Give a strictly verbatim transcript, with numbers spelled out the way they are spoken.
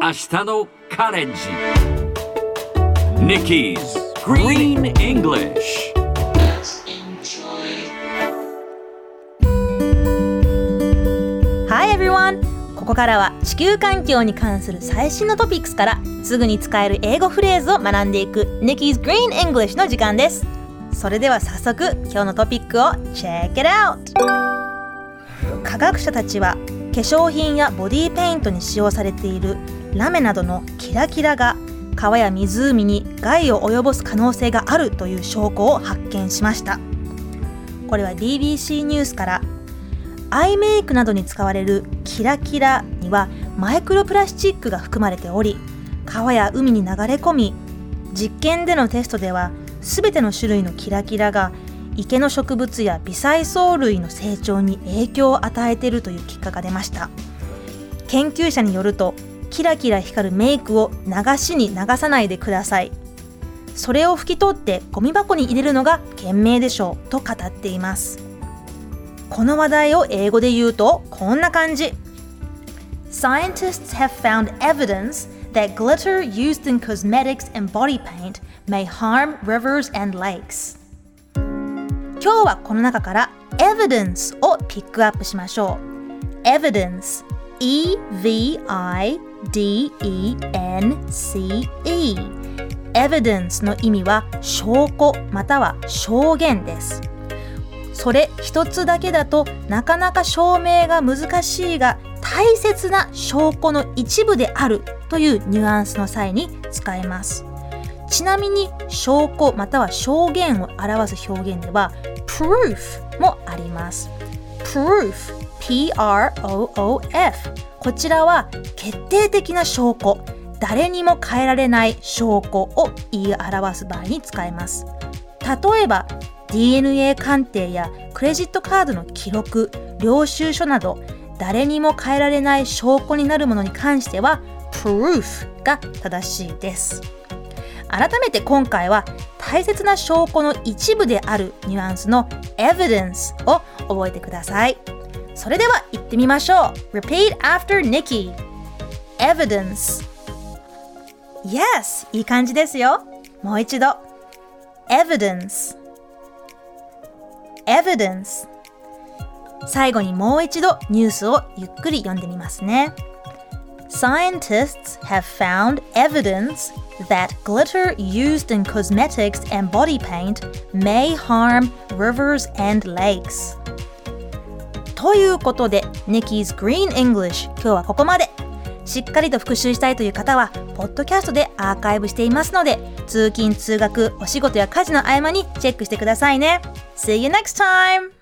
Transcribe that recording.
明日のカレンジ Nikki's Green English。 Hi everyone! ここからは地球環境に関する最新のトピックスからすぐに使える英語フレーズを学んでいく Nikki's Green English の時間です。それでは早速今日のトピックを Check it out! 科学者たちは化粧品やボディペイントに使用されているラメなどのキラキラが川や湖に害を及ぼす可能性があるという証拠を発見しました。これは ビービーシー ニュースから、アイメイクなどに使われるキラキラにはマイクロプラスチックが含まれており、川や海に流れ込み、実験でのテストでは全ての種類のキラキラが池の植物や微細藻類の成長に影響を与えているという結果が出ました。研究者によると、キラキラ光るメイクを流しに流さないでください、それを拭き取ってゴミ箱に入れるのが賢明でしょうと語っています。この話題を英語で言うとこんな感じ。 Scientists have found evidence that glitter used in cosmetics and body paint may harm rivers and lakes。今日はこの中から evidence をピックアップしましょう。 evidence E-V-I-D-E-N-C-E evidence の意味は証拠または証言です。それ一つだけだとなかなか証明が難しいが、大切な証拠の一部であるというニュアンスの際に使えます。ちなみに証拠または証言を表す表現では proof もあります。 proof P-R-O-O-F こちらは決定的な証拠、誰にも変えられない証拠を言い表す場合に使えます。例えば ディーエヌエー 鑑定やクレジットカードの記録、領収書など誰にも変えられない証拠になるものに関しては proof が正しいです。改めて今回は大切な証拠の一部であるニュアンスの evidence を覚えてください。それでは行ってみましょう。 Repeat after Nikki。 Evidence。 Yes! いい感じですよ。もう一度。 Evidence。 Evidence。 最後にもう一度ニュースをゆっくり読んでみますね。 Scientists have found evidence that glitter used in cosmetics and body paint may harm rivers and lakes。ということで Nikki's Green English 今日はここまで。しっかりと復習したいという方はポッドキャストでアーカイブしていますので、通勤通学、お仕事や家事の合間にチェックしてくださいね。 See you next time!